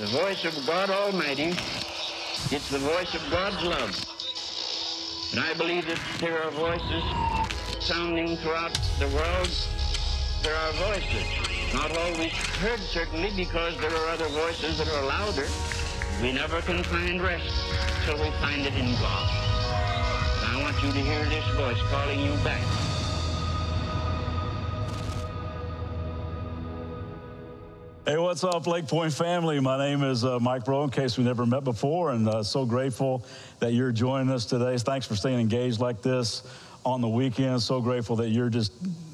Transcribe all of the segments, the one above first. The voice of God Almighty, it's the voice of God's love. And I believe that there are voices sounding throughout the world. There are voices, not always heard certainly, because there are other voices that are louder. We never can find rest till we find it in God. And I want you to hear this voice calling you back. Hey, what's up, Lake Point family? My name is Mike Bro, in case we never met before, and so grateful that you're joining us today. Thanks for staying engaged like this on the weekend. So grateful that you're just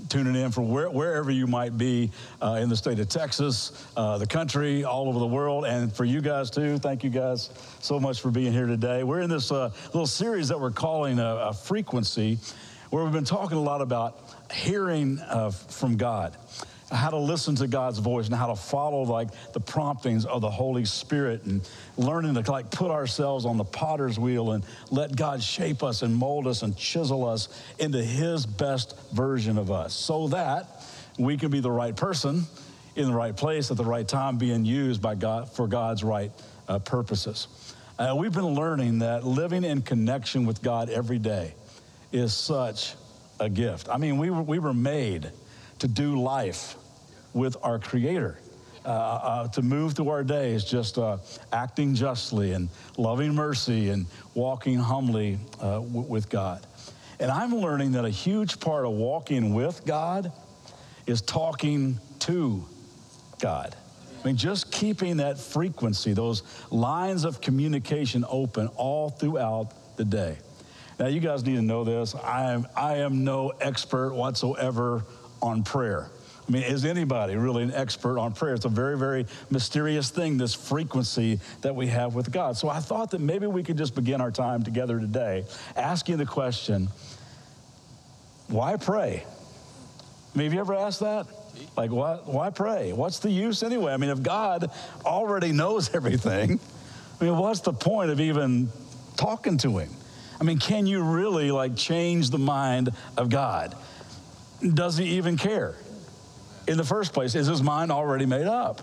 tuning in from wherever you might be in the state of Texas, the country, all over the world, and for you guys too. Thank you guys so much for being here today. We're in this little series that we're calling a Frequency, where we've been talking a lot about hearing from God, how to listen to God's voice and how to follow like the promptings of the Holy Spirit, and learning to like put ourselves on the potter's wheel and let God shape us and mold us and chisel us into his best version of us, so that we can be the right person in the right place at the right time, being used by God for God's right purposes. We've been learning that living in connection with God every day is such a gift. I mean, we were made to do life with our Creator, to move through our days just acting justly and loving mercy and walking humbly with God. And I'm learning that a huge part of walking with God is talking to God. I mean, just keeping that frequency, those lines of communication open all throughout the day. Now, you guys need to know this. I am no expert whatsoever on prayer. I mean, is anybody really an expert on prayer? It's a very, very mysterious thing, this frequency that we have with God. So I thought that maybe we could just begin our time together today asking the question, why pray? I mean, have you ever asked that? Like, why pray? What's the use anyway? I mean, if God already knows everything, I mean, what's the point of even talking to him? I mean, can you really like change the mind of God? Does he even care in the first place? Is his mind already made up?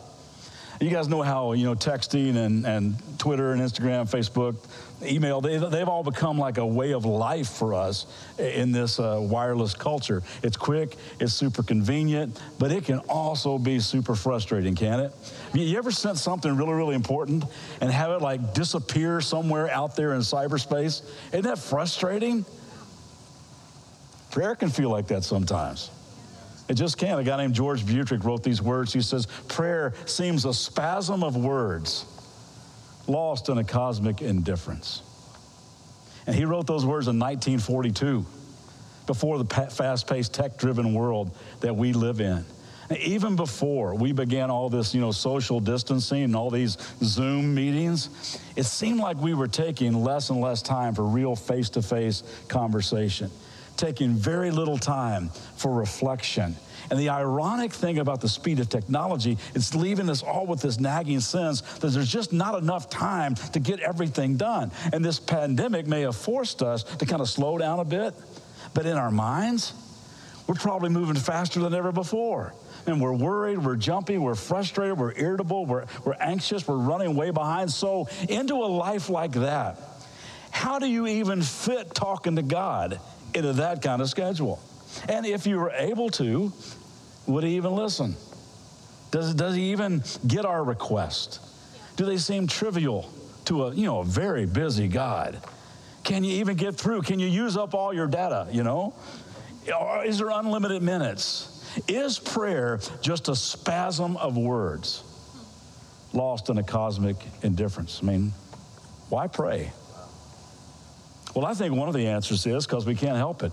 You guys know how, you know, texting and Twitter and Instagram, Facebook, email, they've all become like a way of life for us in this wireless culture. It's quick, it's super convenient, but it can also be super frustrating, can't it? You ever sent something really, really important and have it like disappear somewhere out there in cyberspace? Isn't that frustrating? Prayer can feel like that sometimes. It just can. A guy named George Butrick wrote these words. He says, prayer seems a spasm of words lost in a cosmic indifference. And he wrote those words in 1942, before the fast-paced, tech-driven world that we live in. And even before we began all this, you know, social distancing and all these Zoom meetings, it seemed like we were taking less and less time for real face-to-face conversation, taking very little time for reflection. And the ironic thing about the speed of technology, it's leaving us all with this nagging sense that there's just not enough time to get everything done. And this pandemic may have forced us to kind of slow down a bit, but in our minds, we're probably moving faster than ever before. And we're worried, we're jumpy, we're frustrated, we're irritable, we're anxious, we're running way behind. So into a life like that, how do you even fit talking to God into that kind of schedule? And if you were able to, would he even listen? Does he even get our request? Do they seem trivial to a very busy God? Can you even get through? Can you use up all your data, you know? Or is there unlimited minutes? Is prayer just a spasm of words lost in a cosmic indifference? I mean, why pray? Well, I think one of the answers is because we can't help it.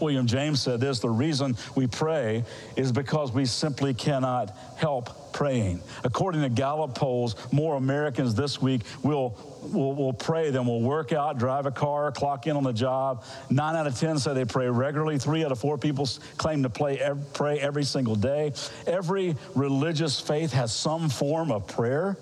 William James said this, the reason we pray is because we simply cannot help praying. According to Gallup polls, more Americans this week will pray than will work out, drive a car, clock in on the job. 9 out of 10 say they pray regularly. 3 out of 4 people claim to pray every single day. Every religious faith has some form of prayer.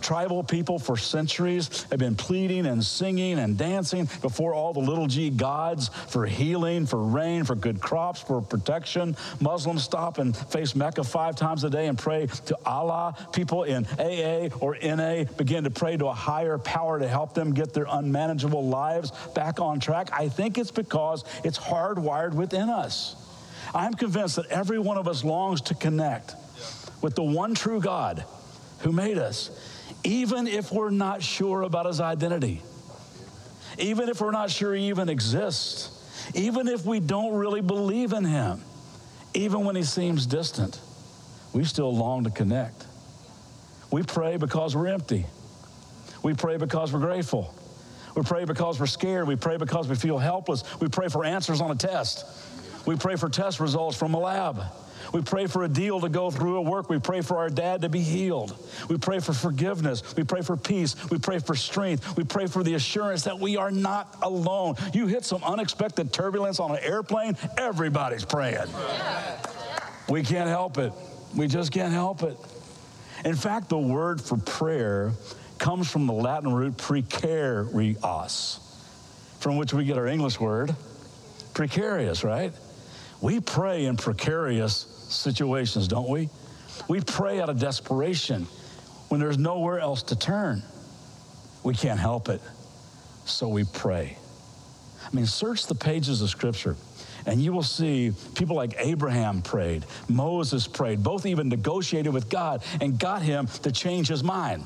Tribal people for centuries have been pleading and singing and dancing before all the little g gods for healing, for rain, for good crops, for protection. Muslims stop and face Mecca 5 times a day and pray to Allah. People in AA or NA begin to pray to a higher power to help them get their unmanageable lives back on track. I think it's because it's hardwired within us. I'm convinced that every one of us longs to connect with the one true God who made us. Even if we're not sure about his identity, even if we're not sure he even exists, even if we don't really believe in him, even when he seems distant, we still long to connect. We pray because we're empty. We pray because we're grateful. We pray because we're scared. We pray because we feel helpless. We pray for answers on a test. We pray for test results from a lab. We pray for a deal to go through at work. We pray for our dad to be healed. We pray for forgiveness. We pray for peace. We pray for strength. We pray for the assurance that we are not alone. You hit some unexpected turbulence on an airplane, everybody's praying. Yeah. We can't help it. We just can't help it. In fact, the word for prayer comes from the Latin root precarious, from which we get our English word precarious, right? We pray in precarious situations, don't we? We pray out of desperation when there's nowhere else to turn. We can't help it, so we pray. I mean, search the pages of Scripture, and you will see people like Abraham prayed, Moses prayed, both even negotiated with God and got him to change his mind.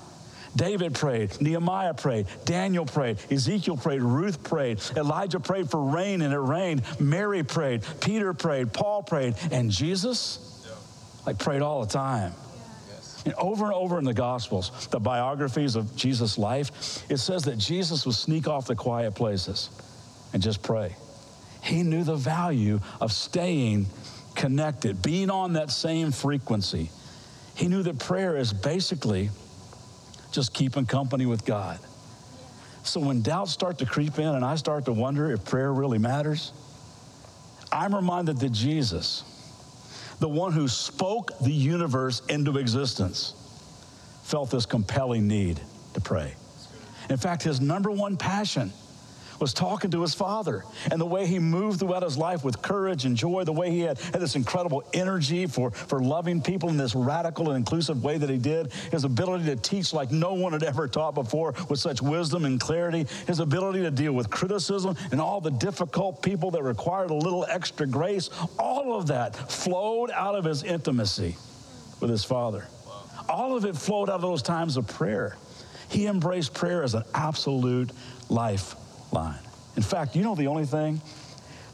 David prayed, Nehemiah prayed, Daniel prayed, Ezekiel prayed, Ruth prayed, Elijah prayed for rain and it rained, Mary prayed, Peter prayed, Paul prayed, and Jesus, like, prayed all the time. Yes. And over in the Gospels, the biographies of Jesus' life, it says that Jesus would sneak off to quiet places and just pray. He knew the value of staying connected, being on that same frequency. He knew that prayer is basically just keeping company with God. So when doubts start to creep in and I start to wonder if prayer really matters, I'm reminded that Jesus, the one who spoke the universe into existence, felt this compelling need to pray. In fact, his number 1 passion was talking to his Father, and the way he moved throughout his life with courage and joy, the way he had this incredible energy for loving people in this radical and inclusive way that he did, his ability to teach like no one had ever taught before with such wisdom and clarity, his ability to deal with criticism and all the difficult people that required a little extra grace, all of that flowed out of his intimacy with his Father. All of it flowed out of those times of prayer. He embraced prayer as an absolute life line. In fact, you know the only thing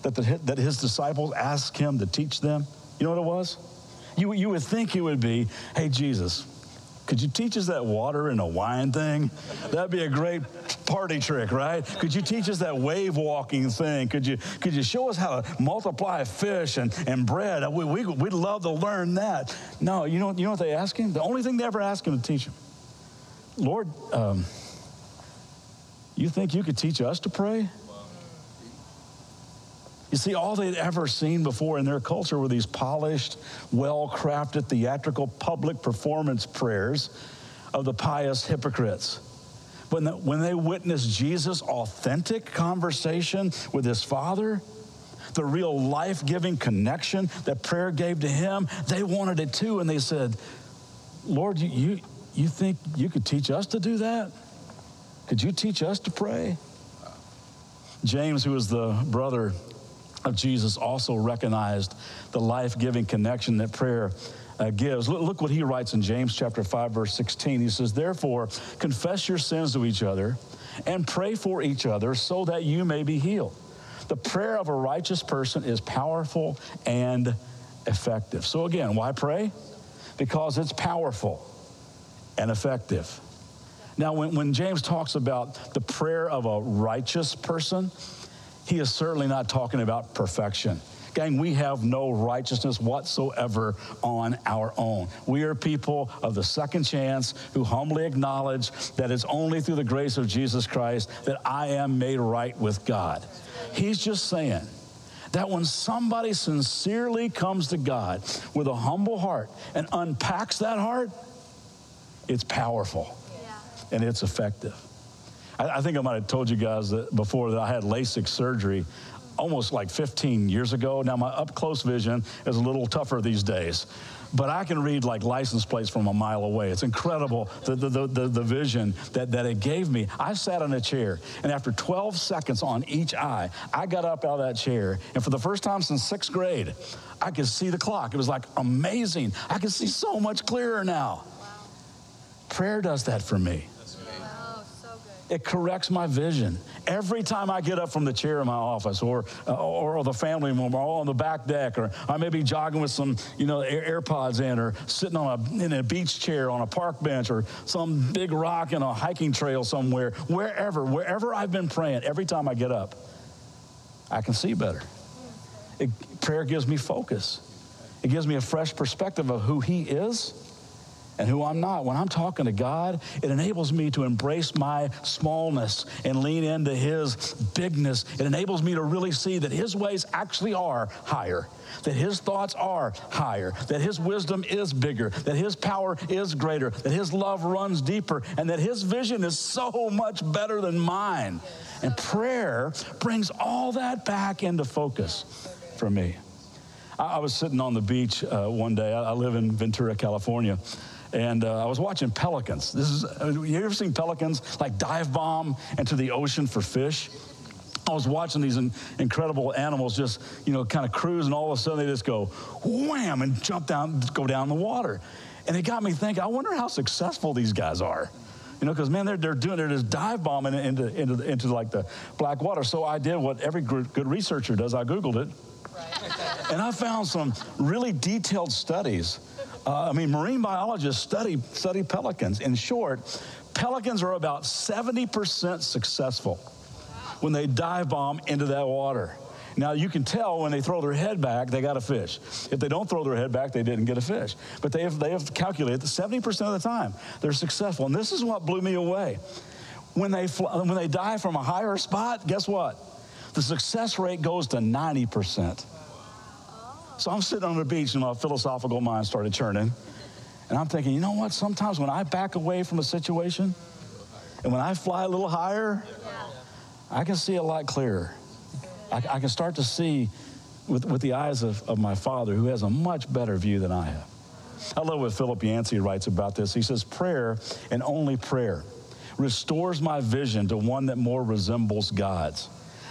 that his disciples asked him to teach them? You know what it was? You would think it would be, hey, Jesus, could you teach us that water and a wine thing? That'd be a great party trick, right? Could you teach us that wave walking thing? Could you show us how to multiply fish and bread? We'd love to learn that. No, you know what they asked him? The only thing they ever asked him to teach him. Lord, you think you could teach us to pray? You see, all they'd ever seen before in their culture were these polished, well-crafted, theatrical public performance prayers of the pious hypocrites. But when they witnessed Jesus' authentic conversation with his Father, the real life-giving connection that prayer gave to him, they wanted it too, and they said, Lord, you think you could teach us to do that? Could you teach us to pray? James, who was the brother of Jesus, also recognized the life-giving connection that prayer gives. Look what he writes in James chapter 5, verse 16. He says, therefore, confess your sins to each other and pray for each other so that you may be healed. The prayer of a righteous person is powerful and effective. So again, why pray? Because it's powerful and effective. Now, when James talks about the prayer of a righteous person, He is certainly not talking about perfection. Gang, we have no righteousness whatsoever on our own. We are people of the second chance who humbly acknowledge that it's only through the grace of Jesus Christ that I am made right with God. He's just saying that when somebody sincerely comes to God with a humble heart and unpacks that heart, it's powerful and it's effective. I think I might have told you guys that before that I had LASIK surgery almost like 15 years ago. Now, my up-close vision is a little tougher these days, but I can read like license plates from a mile away. It's incredible, the vision that it gave me. I sat in a chair, and after 12 seconds on each eye, I got up out of that chair, and for the first time since sixth grade, I could see the clock. It was like amazing. I could see so much clearer now. Wow. Prayer does that for me. It corrects my vision. Every time I get up from the chair in my office or the family member or on the back deck, or I may be jogging with some, AirPods in, or sitting in a beach chair on a park bench or some big rock in a hiking trail somewhere, wherever I've been praying, every time I get up, I can see better. Prayer gives me focus. It gives me a fresh perspective of who He is and who I'm not. When I'm talking to God, it enables me to embrace my smallness and lean into His bigness. It enables me to really see that His ways actually are higher, that His thoughts are higher, that His wisdom is bigger, that His power is greater, that His love runs deeper, and that His vision is so much better than mine. And prayer brings all that back into focus for me. I was sitting on the beach one day. I live in Ventura, California. And I was watching pelicans. You ever seen pelicans like dive bomb into the ocean for fish? I was watching these incredible animals just, kind of cruise, and all of a sudden they just go wham and go down the water. And it got me thinking, I wonder how successful these guys are. Because man, they're just dive bombing into like the black water. So I did what every good researcher does. I Googled it. Right. And I found some really detailed studies. Marine biologists study pelicans. In short, pelicans are about 70% successful when they dive bomb into that water. Now, you can tell when they throw their head back, they got a fish. If they don't throw their head back, they didn't get a fish. But they have calculated that 70% of the time they're successful. And this is what blew me away. When they dive from a higher spot, guess what? The success rate goes to 90%. So I'm sitting on the beach and my philosophical mind started churning. And I'm thinking, you know what? Sometimes when I back away from a situation and when I fly a little higher, I can see a lot clearer. I can start to see with the eyes of my Father, who has a much better view than I have. I love what Philip Yancey writes about this. He says, prayer, and only prayer, restores my vision to one that more resembles God's.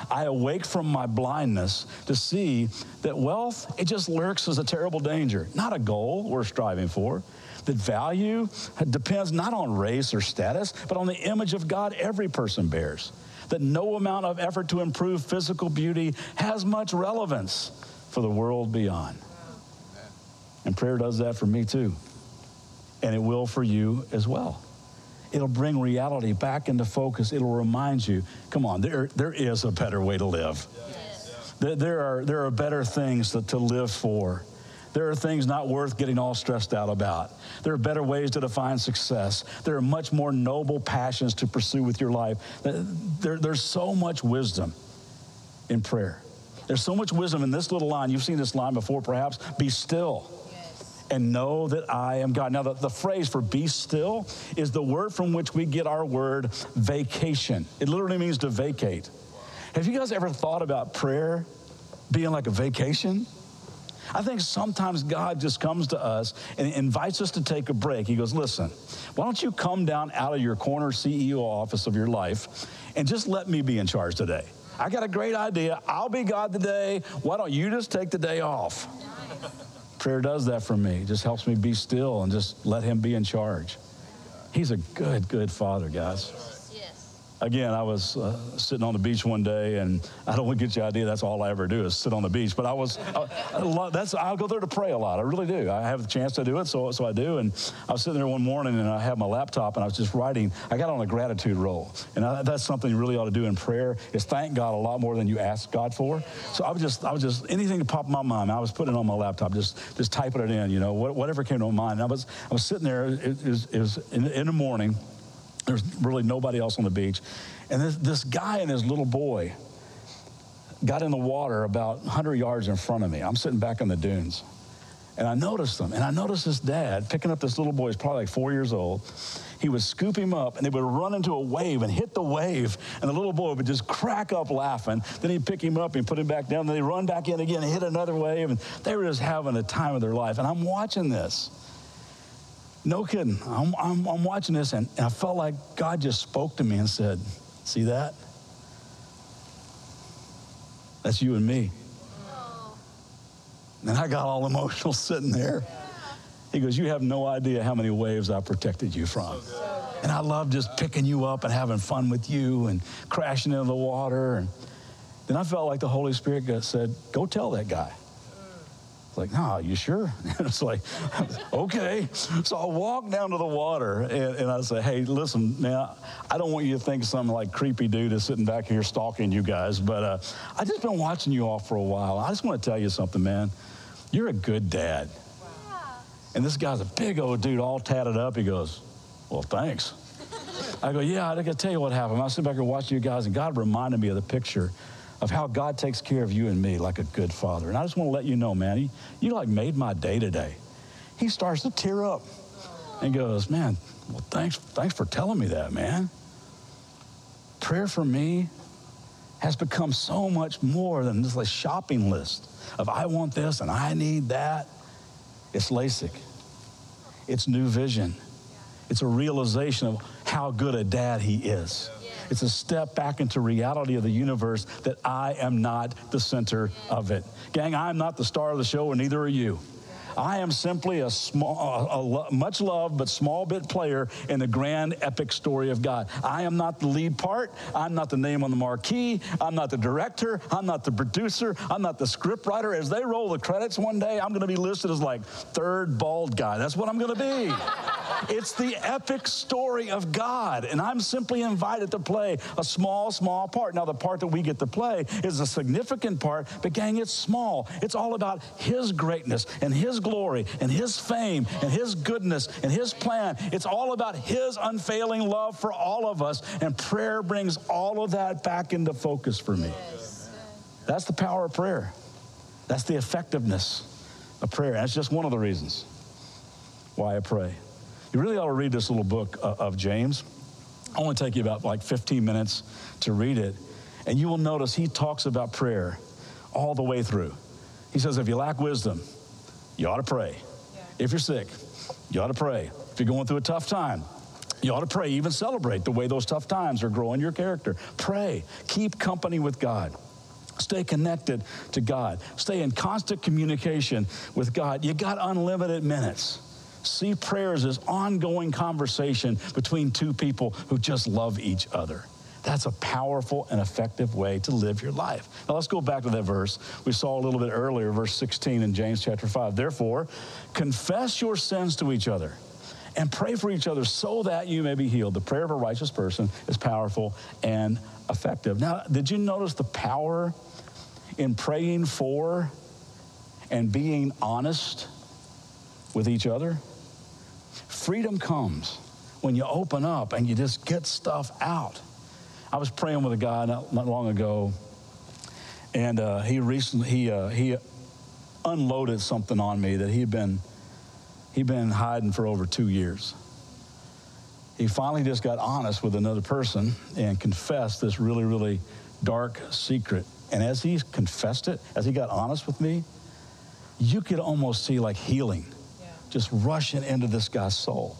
I awake from my blindness to see that wealth, it just lurks as a terrible danger, not a goal we're striving for. That value depends not on race or status, but on the image of God every person bears. That no amount of effort to improve physical beauty has much relevance for the world beyond. And prayer does that for me too. And it will for you as well. It'll bring reality back into focus. It'll remind you, come on, there is a better way to live. Yes. There are better things to live for. There are things not worth getting all stressed out about. There are better ways to define success. There are much more noble passions to pursue with your life. There's so much wisdom in prayer. There's so much wisdom in this little line. You've seen this line before, perhaps. Be still and know that I am God. Now, the phrase for be still is the word from which we get our word vacation. It literally means to vacate. Have you guys ever thought about prayer being like a vacation? I think sometimes God just comes to us and invites us to take a break. He goes, listen, why don't you come down out of your corner CEO office of your life and just let me be in charge today? I got a great idea. I'll be God today. Why don't you just take the day off? Prayer does that for me. It just helps me be still and just let Him be in charge. He's a good, good Father, guys. Yes. Again, I was sitting on the beach one day, and I don't want to get you an idea. That's all I ever do is sit on the beach. But I was, I'll go there to pray a lot. I really do. I have the chance to do it, so I do. And I was sitting there one morning, and I had my laptop, and I was just writing. I got on a gratitude roll, and that's something you really ought to do in prayer is thank God a lot more than you ask God for. So I was just anything that popped in my mind, I was putting it on my laptop, just typing it in, you know, whatever came to my mind. And I was sitting there. It was in the morning. There's really nobody else on the beach. And this guy and his little boy got in the water about 100 yards in front of me. I'm sitting back on the dunes. And I noticed them. And I noticed this dad picking up this little boy. He's probably like 4 years old. He would scoop him up, and they would run into a wave and hit the wave. And the little boy would just crack up laughing. Then he'd pick him up and put him back down. Then he'd run back in again and hit another wave. And they were just having a time of their life. And I'm watching this. No kidding. I'm watching this, and I felt like God just spoke to me and said, see that? That's you and me. Oh. And I got all emotional sitting there. Yeah. He goes, you have no idea how many waves I protected you from. So and I love just picking you up and having fun with you and crashing into the water. And then I felt like the Holy Spirit said, go tell that guy. Like, no, you sure? And it's like, okay. So I walk down to the water, and I say, hey, listen, now, I don't want you to think some, like, creepy dude is sitting back here stalking you guys, but I've just been watching you all for a while. I just want to tell you something, man. You're a good dad. Wow. And this guy's a big old dude all tatted up. He goes, well, thanks. I go, yeah, I can tell you what happened. I was sitting back here watching you guys, and God reminded me of the picture of how God takes care of you and me like a good father. And I just want to let you know, man, you like made my day today. He starts to tear up and goes, man, well, thanks for telling me that, man. Prayer for me has become so much more than just a shopping list of I want this and I need that. It's LASIK. It's new vision. It's a realization of how good a dad he is. It's a step back into reality of the universe that I am not the center of it. Gang, I'm not the star of the show, and neither are you. I am simply a much loved but small bit player in the grand epic story of God. I am not the lead part. I'm not the name on the marquee. I'm not the director. I'm not the producer. I'm not the script writer. As they roll the credits one day, I'm going to be listed as like third bald guy. That's what I'm going to be. It's the epic story of God, and I'm simply invited to play a small part. Now, the part that we get to play is a significant part, but gang, it's small. It's all about His greatness and His glory and His fame and His goodness and His plan. It's all about His unfailing love for all of us, and prayer brings all of that back into focus for me. Yes. That's the power of prayer. That's the effectiveness of prayer, and it's just one of the reasons why I pray. You really ought to read this little book of James. I only take you about like 15 minutes to read it, and you will notice he talks about prayer all the way through. He says, if you lack wisdom, you ought to pray. Yeah. If you're sick, you ought to pray. If you're going through a tough time, you ought to pray. Even celebrate the way those tough times are growing your character. Pray. Keep company with God. Stay connected to God. Stay in constant communication with God. You got unlimited minutes. See prayer as this ongoing conversation between two people who just love each other. That's a powerful and effective way to live your life. Now, let's go back to that verse we saw a little bit earlier, verse 16 in James chapter 5. Therefore, confess your sins to each other and pray for each other so that you may be healed. The prayer of a righteous person is powerful and effective. Now, did you notice the power in praying for and being honest with each other? Freedom comes when you open up and you just get stuff out. I was praying with a guy not long ago, and he unloaded something on me that he'd been hiding for over 2 years. He finally just got honest with another person and confessed this really, really dark secret. And as he confessed it, as he got honest with me, you could almost see like healing just rushing into this guy's soul.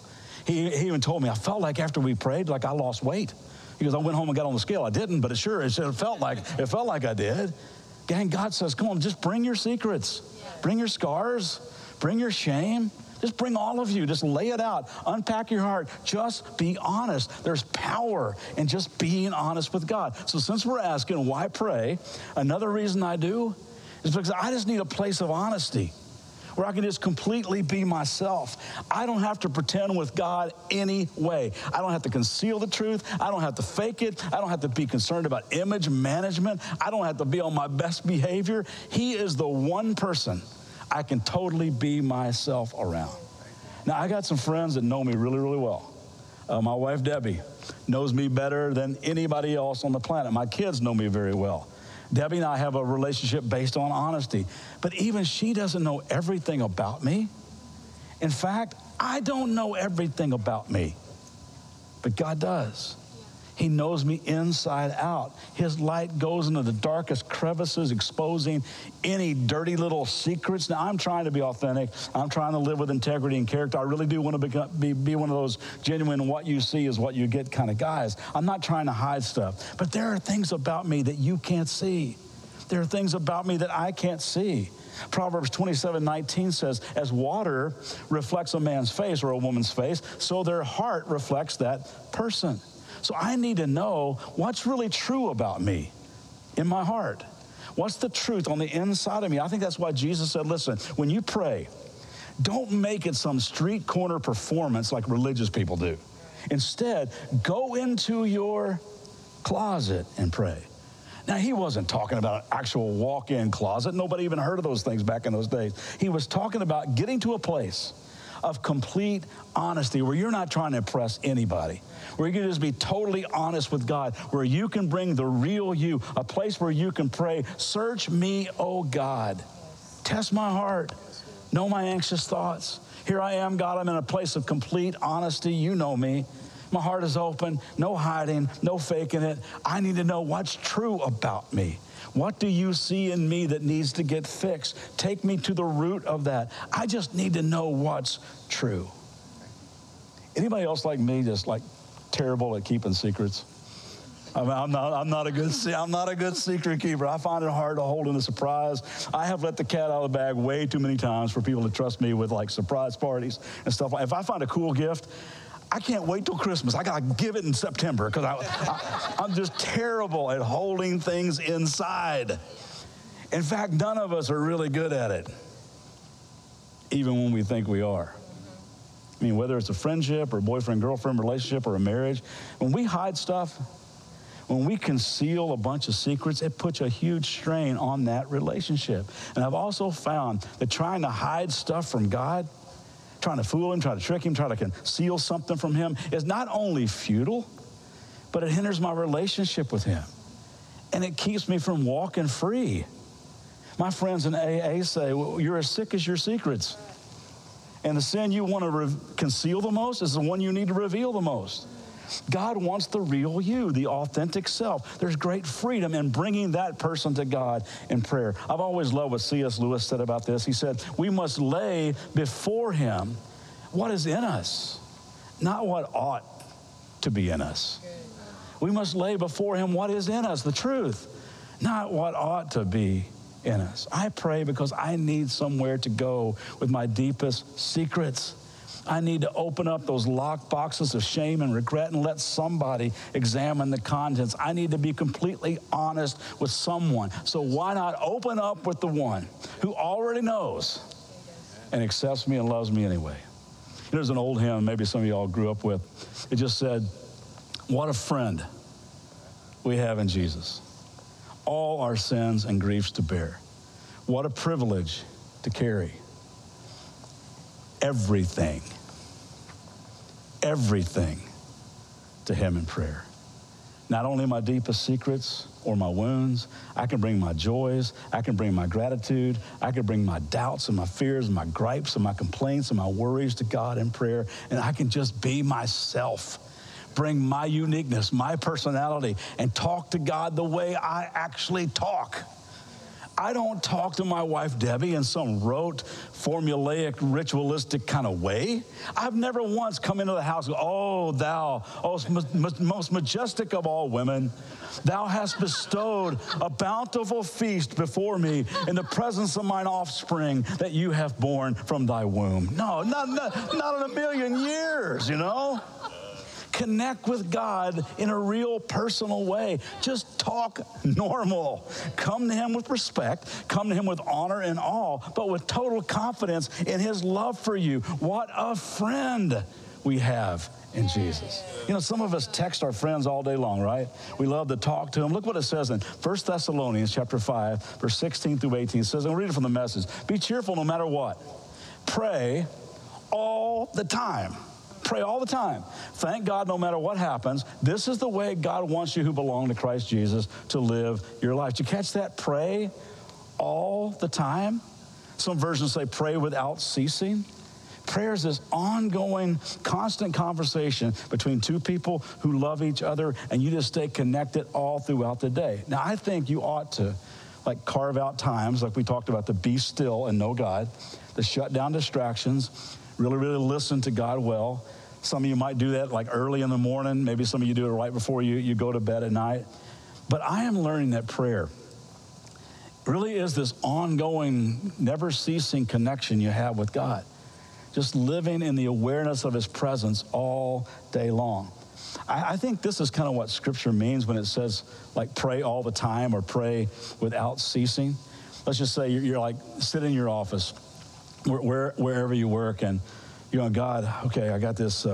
He even told me, I felt like after we prayed, like I lost weight. He goes, I went home and got on the scale. I didn't, but it felt like I did. Gang, God says, come on, just bring your secrets. Bring your scars. Bring your shame. Just bring all of you. Just lay it out. Unpack your heart. Just be honest. There's power in just being honest with God. So since we're asking why pray, another reason I do is because I just need a place of honesty where I can just completely be myself. I don't have to pretend with God any way. I don't have to conceal the truth. I don't have to fake it. I don't have to be concerned about image management. I don't have to be on my best behavior. He is the one person I can totally be myself around. Now, I got some friends that know me really, really well. My wife, Debbie, knows me better than anybody else on the planet. My kids know me very well. Debbie and I have a relationship based on honesty, but even she doesn't know everything about me. In fact, I don't know everything about me, but God does. He knows me inside out. His light goes into the darkest crevices, exposing any dirty little secrets. Now, I'm trying to be authentic. I'm trying to live with integrity and character. I really do want to be one of those genuine what you see is what you get kind of guys. I'm not trying to hide stuff. But there are things about me that you can't see. There are things about me that I can't see. Proverbs 27:19 says, as water reflects a man's face or a woman's face, so their heart reflects that person. So I need to know what's really true about me in my heart. What's the truth on the inside of me? I think that's why Jesus said, listen, when you pray, don't make it some street corner performance like religious people do. Instead, go into your closet and pray. Now, he wasn't talking about an actual walk-in closet. Nobody even heard of those things back in those days. He was talking about getting to a place of complete honesty, where you're not trying to impress anybody, where you can just be totally honest with God, where you can bring the real you, a place where you can pray, search me, O God, test my heart, know my anxious thoughts. Here I am, God, I'm in a place of complete honesty. You know me. My heart is open, no hiding, no faking it. I need to know what's true about me. What do you see in me that needs to get fixed? Take me to the root of that. I just need to know what's true. Anybody else like me just like terrible at keeping secrets? I mean, I'm not a good secret keeper. I find it hard to hold in a surprise. I have let the cat out of the bag way too many times for people to trust me with like surprise parties and stuff. If I find a cool gift, I can't wait till Christmas. I gotta give it in September because I'm just terrible at holding things inside. In fact, none of us are really good at it, even when we think we are. I mean, whether it's a friendship or boyfriend-girlfriend relationship or a marriage, when we hide stuff, when we conceal a bunch of secrets, it puts a huge strain on that relationship. And I've also found that trying to hide stuff from God, trying to fool him, trying to trick him, trying to conceal something from him is not only futile, but it hinders my relationship with him. And it keeps me from walking free. My friends in AA say, well, you're as sick as your secrets. And the sin you want to conceal the most is the one you need to reveal the most. God wants the real you, the authentic self. There's great freedom in bringing that person to God in prayer. I've always loved what C.S. Lewis said about this. He said, we must lay before him what is in us, not what ought to be in us. We must lay before him what is in us, the truth, not what ought to be in us. I pray because I need somewhere to go with my deepest secrets. I need to open up those locked boxes of shame and regret and let somebody examine the contents. I need to be completely honest with someone. So why not open up with the one who already knows and accepts me and loves me anyway? There's an old hymn maybe some of y'all grew up with. It just said, what a friend we have in Jesus. All our sins and griefs to bear. What a privilege to carry. Everything to him in prayer. Not only my deepest secrets or my wounds, I can bring my joys, I can bring my gratitude, I can bring my doubts and my fears and my gripes and my complaints and my worries to God in prayer, and I can just be myself, bring my uniqueness, my personality, and talk to God the way I actually talk. I don't talk to my wife, Debbie, in some rote, formulaic, ritualistic kind of way. I've never once come into the house and go, oh, thou, oh, most majestic of all women, thou hast bestowed a bountiful feast before me in the presence of mine offspring that you have borne from thy womb. No, not in a million years, you know? Connect with God in a real personal way. Just talk normal. Come to him with respect. Come to him with honor and awe, but with total confidence in his love for you. What a friend we have in Jesus. You know, some of us text our friends all day long, right? We love to talk to them. Look what it says in 1 Thessalonians chapter 5, verse 16 through 18. It says, and we'll read it from the message. Be cheerful no matter what. Pray all the time. Pray all the time. Thank God no matter what happens. This is the way God wants you who belong to Christ Jesus to live your life. Did you catch that? Pray all the time. Some versions say pray without ceasing. Prayer is this ongoing, constant conversation between two people who love each other, and you just stay connected all throughout the day. Now, I think you ought to, like, carve out times, like we talked about, the be still and know God, the shut down distractions, really, really listen to God well. Some of you might do that like early in the morning. Maybe some of you do it right before you go to bed at night. But I am learning that prayer really is this ongoing, never-ceasing connection you have with God, just living in the awareness of his presence all day long. I think this is kind of what Scripture means when it says, like, pray all the time or pray without ceasing. Let's just say you're like, sit in your office, wherever you work, and you're on, God, okay, I got this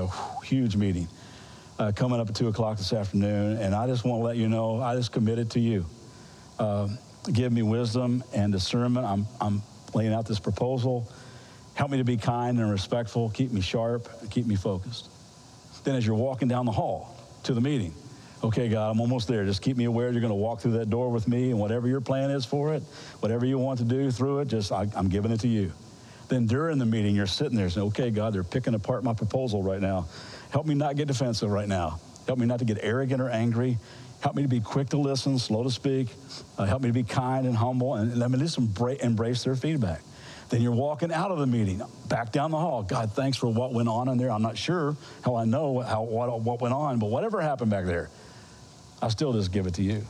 huge meeting coming up at 2 o'clock this afternoon, and I just want to let you know I just committed to you. Give me wisdom and discernment. I'm laying out this proposal. Help me to be kind and respectful. Keep me sharp. Keep me focused. Then as you're walking down the hall to the meeting, okay, God, I'm almost there. Just keep me aware you're going to walk through that door with me, and whatever your plan is for it, whatever you want to do through it, just I'm giving it to you. Then during the meeting, you're sitting there saying, okay, God, they're picking apart my proposal right now. Help me not get defensive right now. Help me not to get arrogant or angry. Help me to be quick to listen, slow to speak. Help me to be kind and humble, and let me just embrace their feedback. Then you're walking out of the meeting, back down the hall. God, thanks for what went on in there. I'm not sure how I know what went on, but whatever happened back there, I still just give it to you.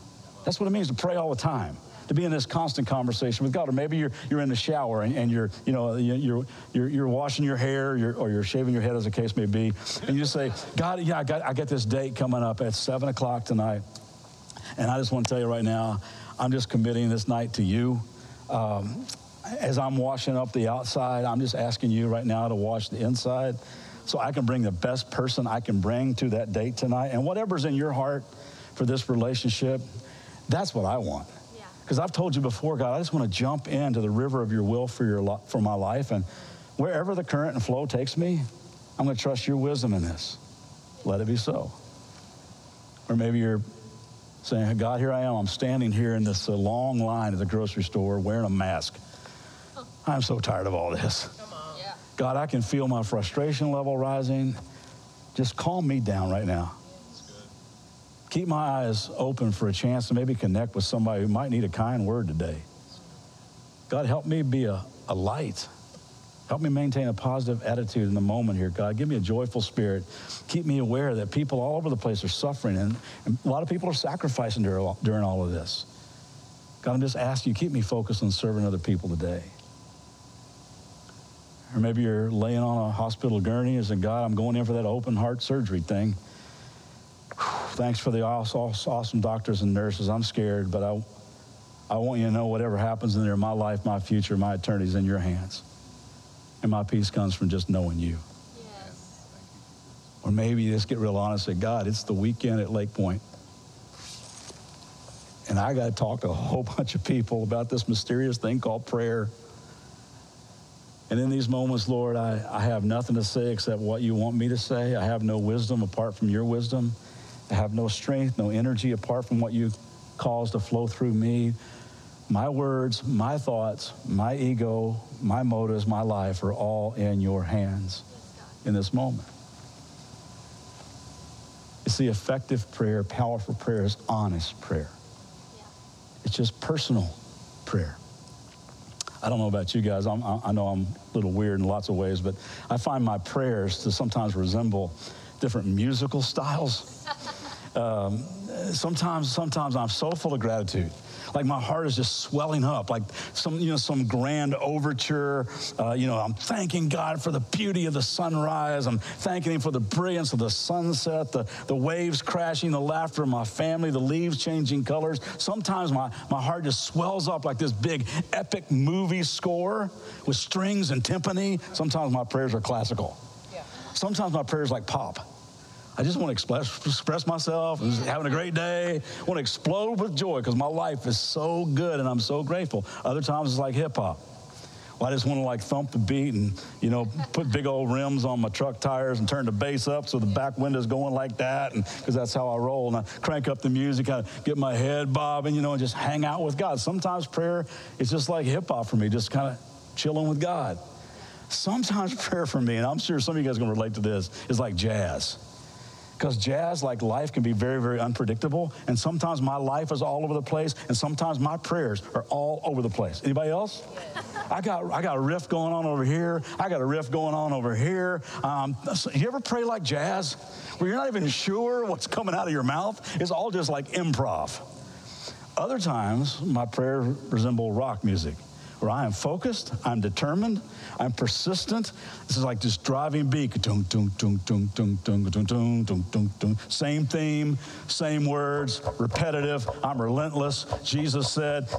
That's what it means to pray all the time, to be in this constant conversation with God. Or maybe you're in the shower and you're washing your hair, or you're shaving your head, as the case may be, and you just say, God, yeah, I got this date coming up at 7 o'clock tonight, and I just want to tell you right now, I'm just committing this night to you. As I'm washing up the outside, I'm just asking you right now to wash the inside so I can bring the best person I can bring to that date tonight. And whatever's in your heart for this relationship, that's what I want. Because I've told you before, God, I just want to jump into the river of your will for my life. And wherever the current and flow takes me, I'm going to trust your wisdom in this. Let it be so. Or maybe you're saying, God, here I am. I'm standing here in this long line at the grocery store wearing a mask. I'm so tired of all this. Come on. Yeah. God, I can feel my frustration level rising. Just calm me down right now. Keep my eyes open for a chance to maybe connect with somebody who might need a kind word today. God, help me be a light. Help me maintain a positive attitude in the moment here, God. Give me a joyful spirit. Keep me aware that people all over the place are suffering, and a lot of people are sacrificing during all of this. God, I'm just asking you, keep me focused on serving other people today. Or maybe you're laying on a hospital gurney and saying, God, I'm going in for that open heart surgery thing. Thanks for the awesome doctors and nurses. I'm scared, but I want you to know whatever happens in there, my life, my future, my eternity is in your hands. And my peace comes from just knowing you. Yes. Or maybe you just get real honest and say, God, it's the weekend at Lake Point, and I got to talk to a whole bunch of people about this mysterious thing called prayer. And in these moments, Lord, I have nothing to say except what you want me to say. I have no wisdom apart from your wisdom. I have no strength, no energy apart from what you cause to flow through me. My words, my thoughts, my ego, my motives, my life are all in your hands in this moment. It's the effective prayer, powerful prayer is honest prayer. Yeah. It's just personal prayer. I don't know about you guys. I know I'm a little weird in lots of ways, but I find my prayers to sometimes resemble different musical styles. Sometimes I'm so full of gratitude. Like my heart is just swelling up, like some grand overture. I'm thanking God for the beauty of the sunrise. I'm thanking him for the brilliance of the sunset, the waves crashing, the laughter of my family, the leaves changing colors. Sometimes my heart just swells up like this big epic movie score with strings and timpani. Sometimes my prayers are classical. Yeah. Sometimes my prayers like pop. I just want to express myself, I'm having a great day. I want to explode with joy because my life is so good and I'm so grateful. Other times it's like hip hop. Well, I just want to like thump the beat and, put big old rims on my truck tires and turn the bass up so the back window's going like that, and because that's how I roll. And I crank up the music, I get my head bobbing, and just hang out with God. Sometimes prayer is just like hip hop for me, just kind of chilling with God. Sometimes prayer for me, and I'm sure some of you guys are going to relate to this, is like jazz. Because jazz, like life, can be very, very unpredictable. And sometimes my life is all over the place. And sometimes my prayers are all over the place. Anybody else? I got a riff going on over here. I got a riff going on over here. You ever pray like jazz? Where you're not even sure what's coming out of your mouth? It's all just like improv. Other times, my prayers resemble rock music, where I am focused, I'm determined, I'm persistent. This is like this driving beat. Same theme, same words, repetitive. I'm relentless. Jesus,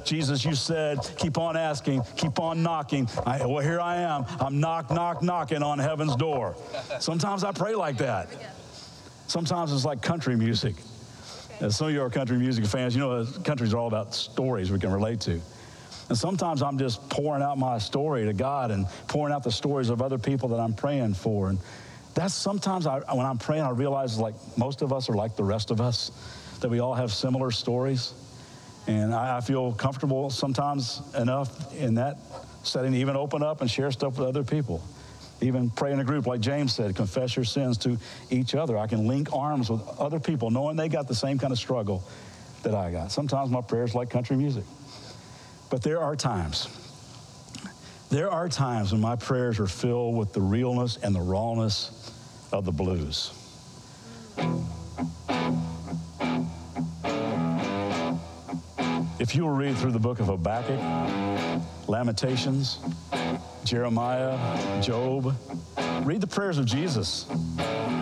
you said, keep on asking, keep on knocking. Well, here I am. I'm knock, knock, knocking on heaven's door. Sometimes I pray like that. Sometimes it's like country music. As some of you are country music fans, countries are all about stories we can relate to. And sometimes I'm just pouring out my story to God and pouring out the stories of other people that I'm praying for. And that's sometimes when I'm praying, I realize like most of us are like the rest of us, that we all have similar stories. And I feel comfortable sometimes enough in that setting to even open up and share stuff with other people. Even pray in a group, like James said, confess your sins to each other. I can link arms with other people, knowing they got the same kind of struggle that I got. Sometimes my prayers like country music. But there are times when my prayers are filled with the realness and the rawness of the blues. If you will read through the book of Habakkuk, Lamentations, Jeremiah, Job, read the prayers of Jesus.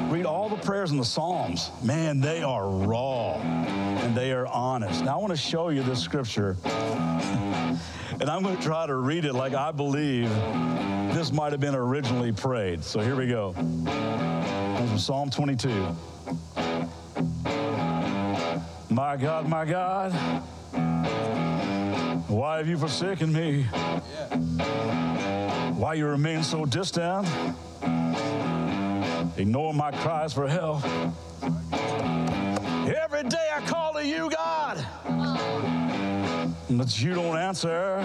Read all the prayers in the Psalms. Man, they are raw and they are honest. Now I want to show you this scripture. And I'm going to try to read it like I believe this might have been originally prayed. So here we go. Comes from Psalm 22. My God, why have you forsaken me? Why you remain so distant? Ignore my cries for help. Every day I call to you, God. But you don't answer.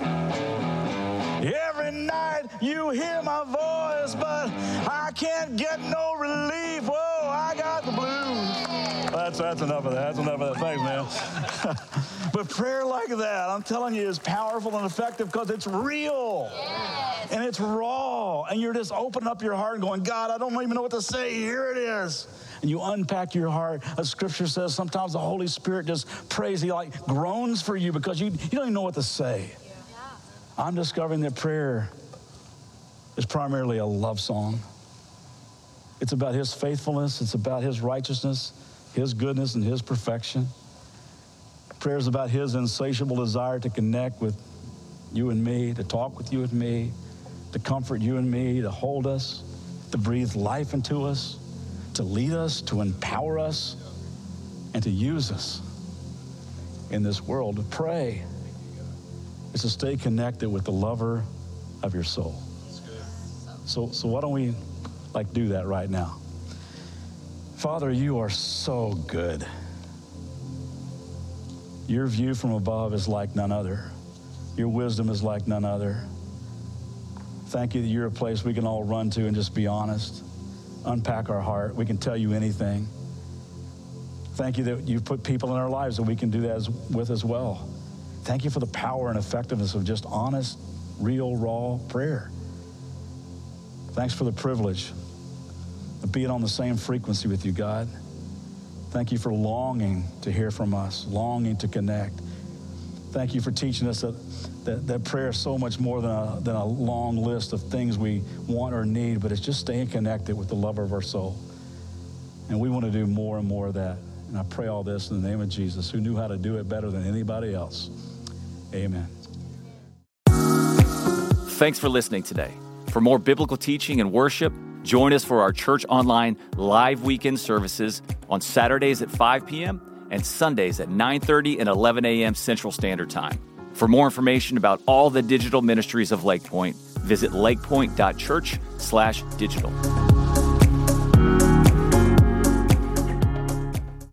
Every night you hear my voice, but I can't get no relief. Whoa, I got the blues. That's enough of that. Thanks, man. But prayer like that, I'm telling you, is powerful and effective because it's real. Yes. And it's raw. And you're just opening up your heart and going, God, I don't even know what to say. Here it is. And you unpack your heart. As Scripture says, sometimes the Holy Spirit just prays. He like groans for you because you don't even know what to say. Yeah. I'm discovering that prayer is primarily a love song. It's about his faithfulness. It's about his righteousness, his goodness, and his perfection. Prayer is about his insatiable desire to connect with you and me, to talk with you and me, to comfort you and me, to hold us, to breathe life into us, to lead us, to empower us, and to use us in this world. To pray is to stay connected with the lover of your soul. So why don't we like do that right now? Father, you are so good. Your view from above is like none other. Your wisdom is like none other. Thank you that you're a place we can all run to and just be honest. Unpack our heart. We can tell you anything. Thank you that you've put people in our lives that we can do that with as well. Thank you for the power and effectiveness of just honest, real, raw prayer. Thanks for the privilege of being on the same frequency with you, God. Thank you for longing to hear from us, longing to connect. Thank you for teaching us that prayer is so much more than a long list of things we want or need, but it's just staying connected with the lover of our soul. And we want to do more and more of that. And I pray all this in the name of Jesus, who knew how to do it better than anybody else. Amen. Thanks for listening today. For more biblical teaching and worship, join us for our Church Online live weekend services on Saturdays at 5 p.m. and Sundays at 9:30 and 11 a.m. Central Standard Time. For more information about all the digital ministries of Lake Point, visit lakepoint.church/digital.